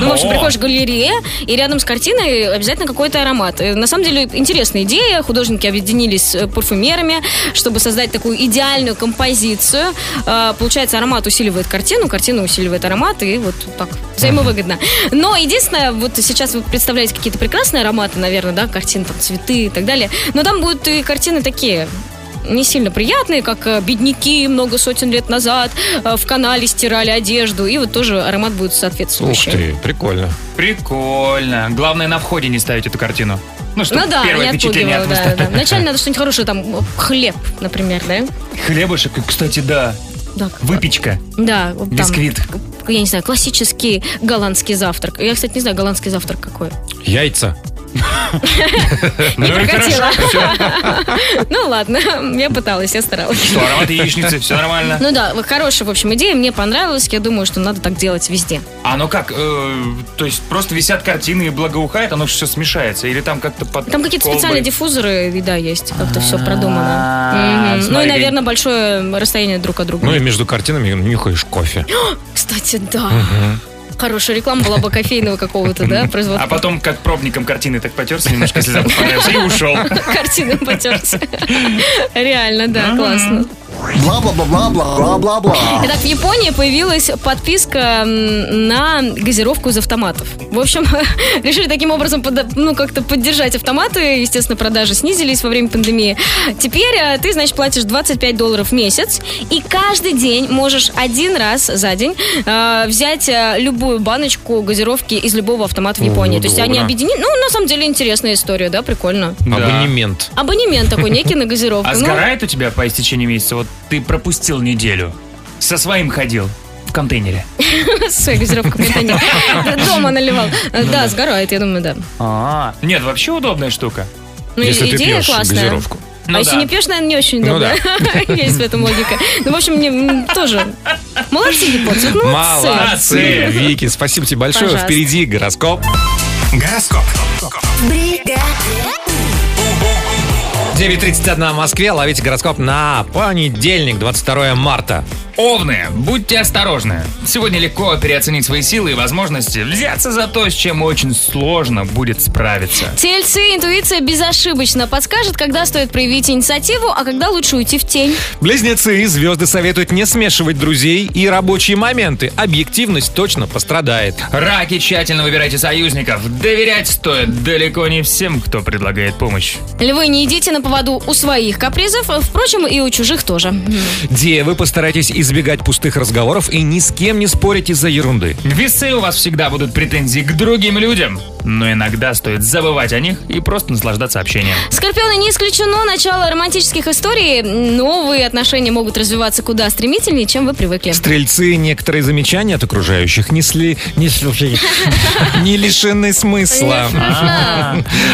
Ну, в общем, приходишь в галерею, и рядом с картиной обязательно какой-то аромат. На самом деле, интересная идея. Художники объединились с парфюмерами, чтобы создать такую идеальную композицию. Получается, аромат усиливает картину, картина усиливает аромат, и вот так взаимовыгодно. Но единственное, вот сейчас вы представляете какие-то прекрасные ароматы, наверное, да, картины, там, цветы и так далее, но там будут и картины такие... не сильно приятные, как бедняки много сотен лет назад в канале стирали одежду, и вот тоже аромат будет соответствующий. Ух ты, прикольно. Прикольно. Главное, на входе не ставить эту картину. Ну, чтобы первое впечатление от выставки. Да. Вначале надо что-нибудь хорошее, там, хлеб, например, да? Хлебушек, кстати, да. Да. Выпечка. Да. Там, бисквит. Я не знаю, классический голландский завтрак. Я, кстати, не знаю, голландский завтрак какой. Яйца. Не прокатило. Ну ладно, я пыталась, я старалась. Что, аромат яичницы, все нормально. Ну да, хорошая, в общем, идея, мне понравилась. Я думаю, что надо так делать везде. А ну как, то есть просто висят картины и благоухает, оно все смешается? Или там как-то под... Там какие-то специальные диффузоры, да, есть, как-то все продумано. Ну и, наверное, большое расстояние друг от друга. Ну и между картинами нюхаешь кофе. Кстати, да. Хорошая реклама была бы кофейного какого-то, да, производства. А потом, как пробником картины, так потерся немножко, если понравился, и ушел. Картины потерся. Реально, да, классно. Бла-бла-бла-бла-бла-бла-бла. Итак, в Японии появилась подписка на газировку из автоматов. В общем, решили таким образом как-то поддержать автоматы. Естественно, продажи снизились во время пандемии. Теперь ты, значит, платишь $25 в месяц. И каждый день можешь один раз за день взять любую баночку газировки из любого автомата в Японии. То есть они объединены. Ну, на самом деле, интересная история, да, прикольно. Да. Абонемент. Абонемент такой некий на газировку. А сгорает у тебя по истечении месяца? Вот ты пропустил неделю, со своим ходил в контейнере. Своя газировка в контейнере. Дома наливал. Да, сгорает, я думаю, да. Нет, вообще удобная штука. Если ты пьешь газировку. А если не пьешь, наверное, не очень удобно. Есть в этом логика. Ну, в общем, мне тоже. Молодцы, японцы. Молодцы. Вики, спасибо тебе большое. Впереди гороскоп. Гороскоп. 9:31 в Москве. Ловите гороскоп на понедельник, 22 марта. Овны, будьте осторожны. Сегодня легко переоценить свои силы и возможности, взяться за то, с чем очень сложно будет справиться. Тельцы, интуиция безошибочно подскажет, когда стоит проявить инициативу, а когда лучше уйти в тень. Близнецы, звезды советуют не смешивать друзей и рабочие моменты. Объективность точно пострадает. Раки, тщательно выбирайте союзников. Доверять стоит далеко не всем, кто предлагает помощь. Львы, не идите на поводу у своих капризов, впрочем, и у чужих тоже. Девы, постарайтесь избегать пустых разговоров и ни с кем не спорить из-за ерунды. Весы, у вас всегда будут претензии к другим людям, но иногда стоит забывать о них и просто наслаждаться общением. Скорпионы, не исключено начало романтических историй. Новые отношения могут развиваться куда стремительнее, чем вы привыкли. Стрельцы, некоторые замечания от окружающих не лишены смысла.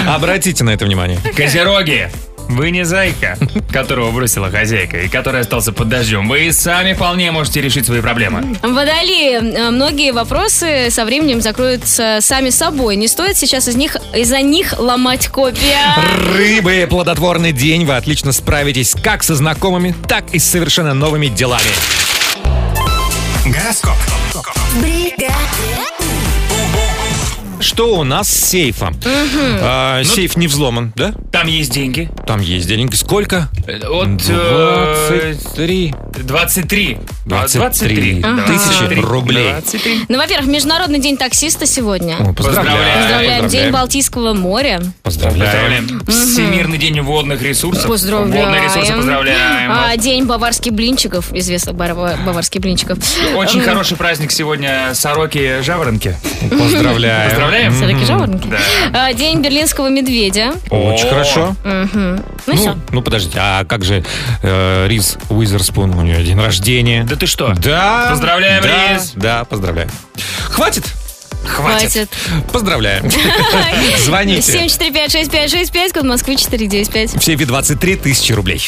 Обратите на это внимание. Козероги, вы не зайка, которого бросила хозяйка и который остался под дождем. Вы сами вполне можете решить свои проблемы. Водолеи, многие вопросы со временем закроются сами собой. Не стоит сейчас из-за них ломать копья. Рыбы, плодотворный день. Вы отлично справитесь как со знакомыми, так и с совершенно новыми делами. Гороскоп. Бригада. Что у нас с сейфом? Сейф не взломан, да? Там есть деньги. Сколько? 23 тысячи рублей. 23. Ну, во-первых, Международный день таксиста сегодня. Поздравляем. День Балтийского моря. Поздравляем. Всемирный день водных ресурсов. Поздравляем. Водные ресурсы поздравляем. День баварских блинчиков. Известных баварских блинчиков. Очень хороший праздник сегодня. Сороки-жаворонки. Поздравляем. Да. День Берлинского медведя. Очень хорошо. Ну, подождите, а как же Риз Уизерспун? У нее день рождения. Да ты что? Да. Поздравляем, Риз. Да, поздравляем. Хватит. Поздравляем. Звоните. 745-6565, код Москвы 495. В сейфе 23 тысячи рублей.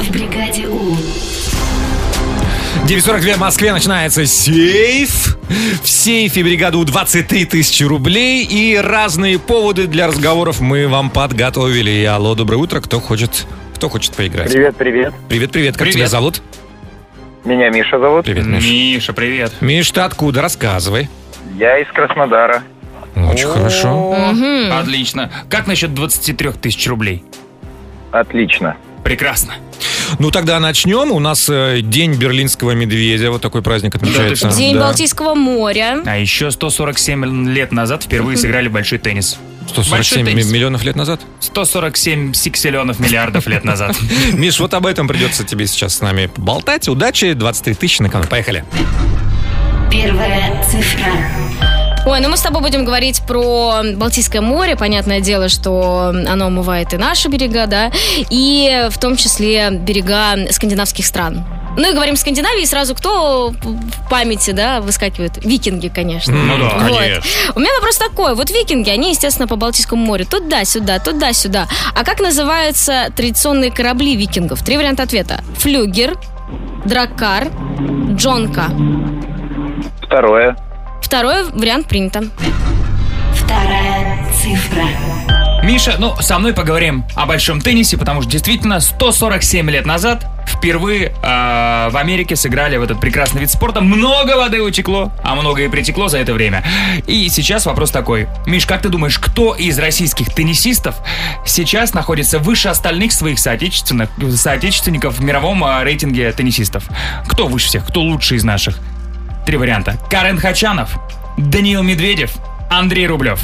В бригаде У. 9:42 в Москве начинается сейф. В сейфе бригаду 23 тысячи рублей. И разные поводы для разговоров мы вам подготовили. Алло, доброе утро. Кто хочет поиграть? Привет. Привет. Как тебя зовут? Меня Миша зовут. Привет, Миша. Миша, привет. Миш, ты откуда? Рассказывай. Я из Краснодара. Очень хорошо. Отлично. Как насчет 23 тысяч рублей? Отлично. Прекрасно. Ну, тогда начнем. У нас День Берлинского медведя. Вот такой праздник отмечается. Да, День Балтийского моря. А еще 147 лет назад впервые сыграли большой теннис. 147 миллионов лет назад? 147 сиксиллионов миллиардов лет назад. Миш, вот об этом придется тебе сейчас с нами болтать. Удачи, 23 тысячи на кону. Поехали. Первая цифра. Ой, ну мы с тобой будем говорить про Балтийское море. Понятное дело, что оно омывает и наши берега, да, и в том числе берега скандинавских стран. Ну и говорим Скандинавии, сразу кто в памяти, да, выскакивает? Викинги, конечно. Ну да, вот. Конечно. У меня вопрос такой. Вот викинги, они, естественно, по Балтийскому морю. Туда-сюда, туда-сюда. А как называются традиционные корабли викингов? Три варианта ответа. Флюгер, драккар, джонка. Второе. Второй вариант принято. Вторая цифра. Миша, ну, со мной поговорим о большом теннисе, потому что действительно 147 лет назад впервые в Америке сыграли в этот прекрасный вид спорта. Много воды утекло, а много и притекло за это время. И сейчас вопрос такой. Миш, как ты думаешь, кто из российских теннисистов сейчас находится выше остальных своих соотечественников в мировом рейтинге теннисистов? Кто выше всех, кто лучше из наших? Три варианта. Карен Хачанов, Даниил Медведев, Андрей Рублев.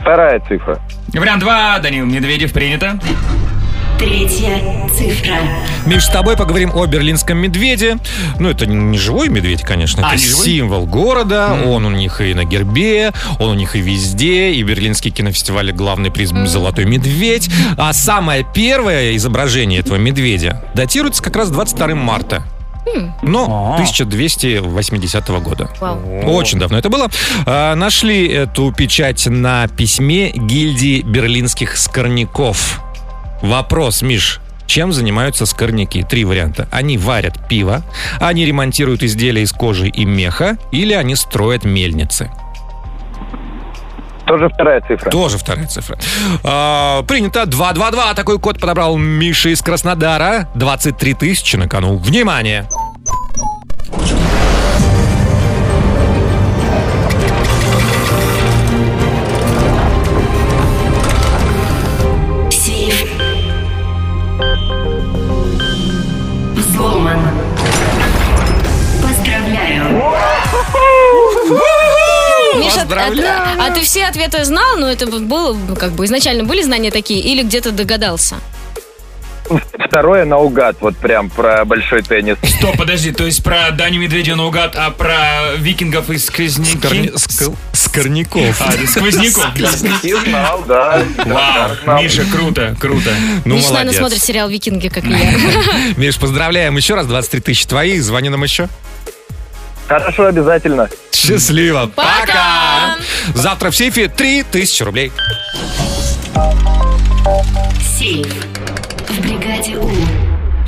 Вторая цифра. Вариант 2. Даниил Медведев принято. Третья цифра. Миш, с тобой поговорим о берлинском медведе. Ну, это не живой медведь, конечно. Это символ города. Он у них и на гербе, он у них и везде. И Берлинский кинофестиваль главный приз «Золотой медведь». А самое первое изображение этого медведя датируется как раз 22 марта. Но 1280 года. Очень давно это было. Нашли эту печать на письме гильдии берлинских скорняков. Вопрос, Миш, чем занимаются скорняки? Три варианта. Они варят пиво, они ремонтируют изделия из кожи и меха, или они строят мельницы. Тоже вторая цифра. Тоже вторая цифра. Принято. 222. Такой код подобрал Миша из Краснодара. 23 тысячи на кону. Внимание! А ты все ответы знал, но это было, как бы изначально были знания такие, или где-то догадался? Второе наугад, вот прям про большой теннис. Стоп, подожди, то есть про Даню Медведева наугад, а про викингов и сквозняков? Скорняков. А, сквозняков. Не знал, да. Вау, Миша, круто, круто. Ну, Миша, наверное, смотрит сериал «Викинги», как и я. Миш, поздравляем еще раз, 23 тысячи твои, звони нам еще. Хорошо, обязательно. Счастливо. Пока! Завтра в сейфе 3000 рублей. Сейф в бригаде У.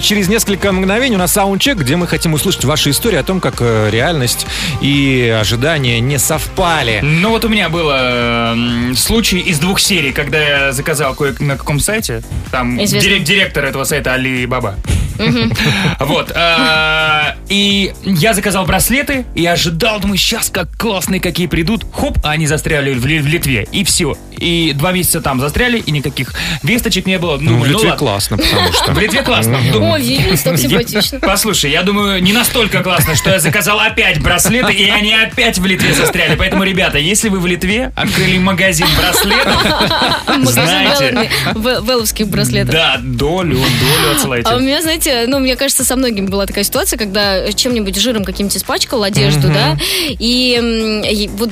Через несколько мгновений у нас саундчек, где мы хотим услышать ваши истории о том, как реальность и ожидания не совпали. Ну вот у меня был случай из двух серий, когда я заказал на каком сайте, там директор этого сайта Али Баба. Вот. И я заказал браслеты и ожидал, думаю, сейчас как классные какие придут. Хоп, а они застряли в Литве. И все. И 2 месяца там застряли, и никаких весточек не было. Ну, в Литве классно, потому что. В Литве классно. Ой, Вильнюс так симпатично. Послушай, я думаю, не настолько классно, что я заказал опять браслеты, и они опять в Литве застряли. Поэтому, ребята, если вы в Литве открыли магазин браслетов, знаете... Магазин веловских браслетов. Да, долю отсылайте. А у меня, знаете, ну, мне кажется, со многими была такая ситуация, когда чем-нибудь жиром каким-нибудь испачкал одежду, да, и вот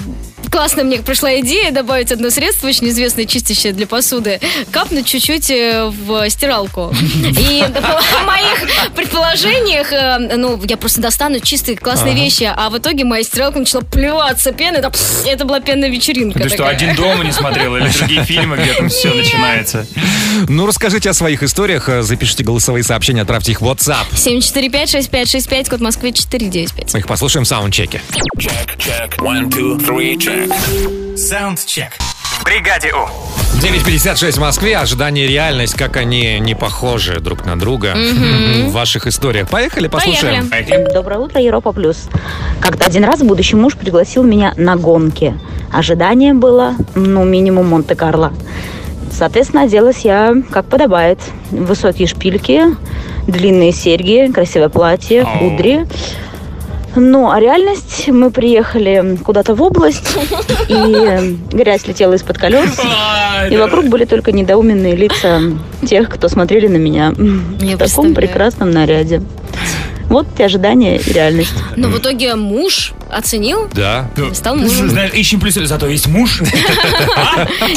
классная мне пришла идея добавить одно средство, очень известное, чистящее для посуды, капнуть чуть-чуть в стиралку. И в моих предположениях, ну, я просто достану чистые классные вещи, а в итоге моя стиралка начала плеваться пеной, это была пенная вечеринка. Ты что, «Один дома» не смотрела или другие фильмы, где там все начинается? Ну, расскажите о своих историях, запишите голосовые сообщения, отправьте их в WhatsApp. 745-6565, код Москвы 495. Мы их послушаем в саундчеке. Саундчек. Бригаде У. 9:56 в Москве. Ожидание и реальность, как они не похожи друг на друга в ваших историях. Поехали, послушаем. Поехали. Доброе утро, Европа Плюс. Как-то один раз будущий муж пригласил меня на гонки. Ожидание было, ну, минимум Монте-Карло. Соответственно, оделась я как подобает. Высокие шпильки, длинные серьги, красивое платье, кудри. Ну, а реальность, мы приехали куда-то в область, и грязь летела из-под колес, и вокруг были только недоуменные лица тех, кто смотрели на меня в таком прекрасном наряде. Вот и ожидания, и реальность. Но в итоге муж оценил? Да. Стал мужем. Знаешь, ищем плюсы, зато есть муж.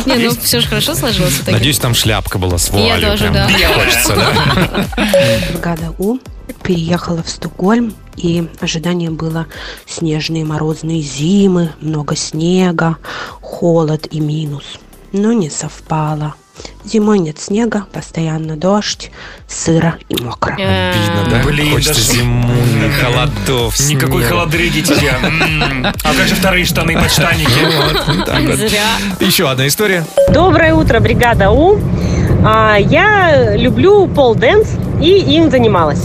Не, ну все же хорошо сложилось. Надеюсь, там шляпка была с вуалью. Я тоже, да. Хочется, да? Бригада У переехала в Стокгольм, и ожидание было снежные морозные зимы, много снега, холод и минус. Но не совпало. Зимой нет снега, постоянно дождь, сыро и мокро. Обидно, да? Блин, хочется даже зимой холодов, снега. Никакой холодрыги тебе. А как же вторые штаны и подштанники? Зря. Еще одна история. Доброе утро, бригада У. Я люблю пол-дэнс и им занималась.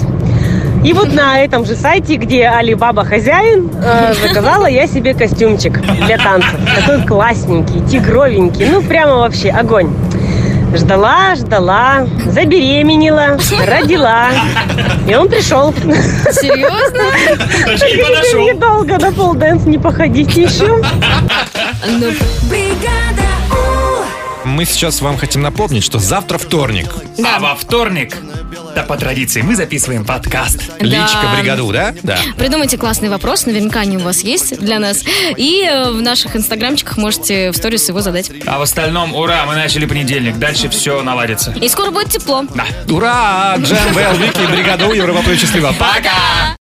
И вот на этом же сайте, где Алибаба хозяин, заказала я себе костюмчик для танцев. Такой классненький, тигровенький, ну прямо вообще огонь. Ждала, ждала, забеременела, родила. И он пришел. Серьезно? Еще недолго на полдэнс не походить еще. Мы сейчас вам хотим напомнить, что завтра вторник. Да. А во вторник, да, по традиции, мы записываем подкаст. Да. Личка бригаду, да? Да. Придумайте классный вопрос, наверняка они у вас есть для нас. И в наших инстаграмчиках можете в сторис его задать. А в остальном, ура, мы начали понедельник. Дальше все наладится. И скоро будет тепло. Да. Ура! Джем, Вэл, Вики, бригаду, Европа Плюс, счастливо. Пока!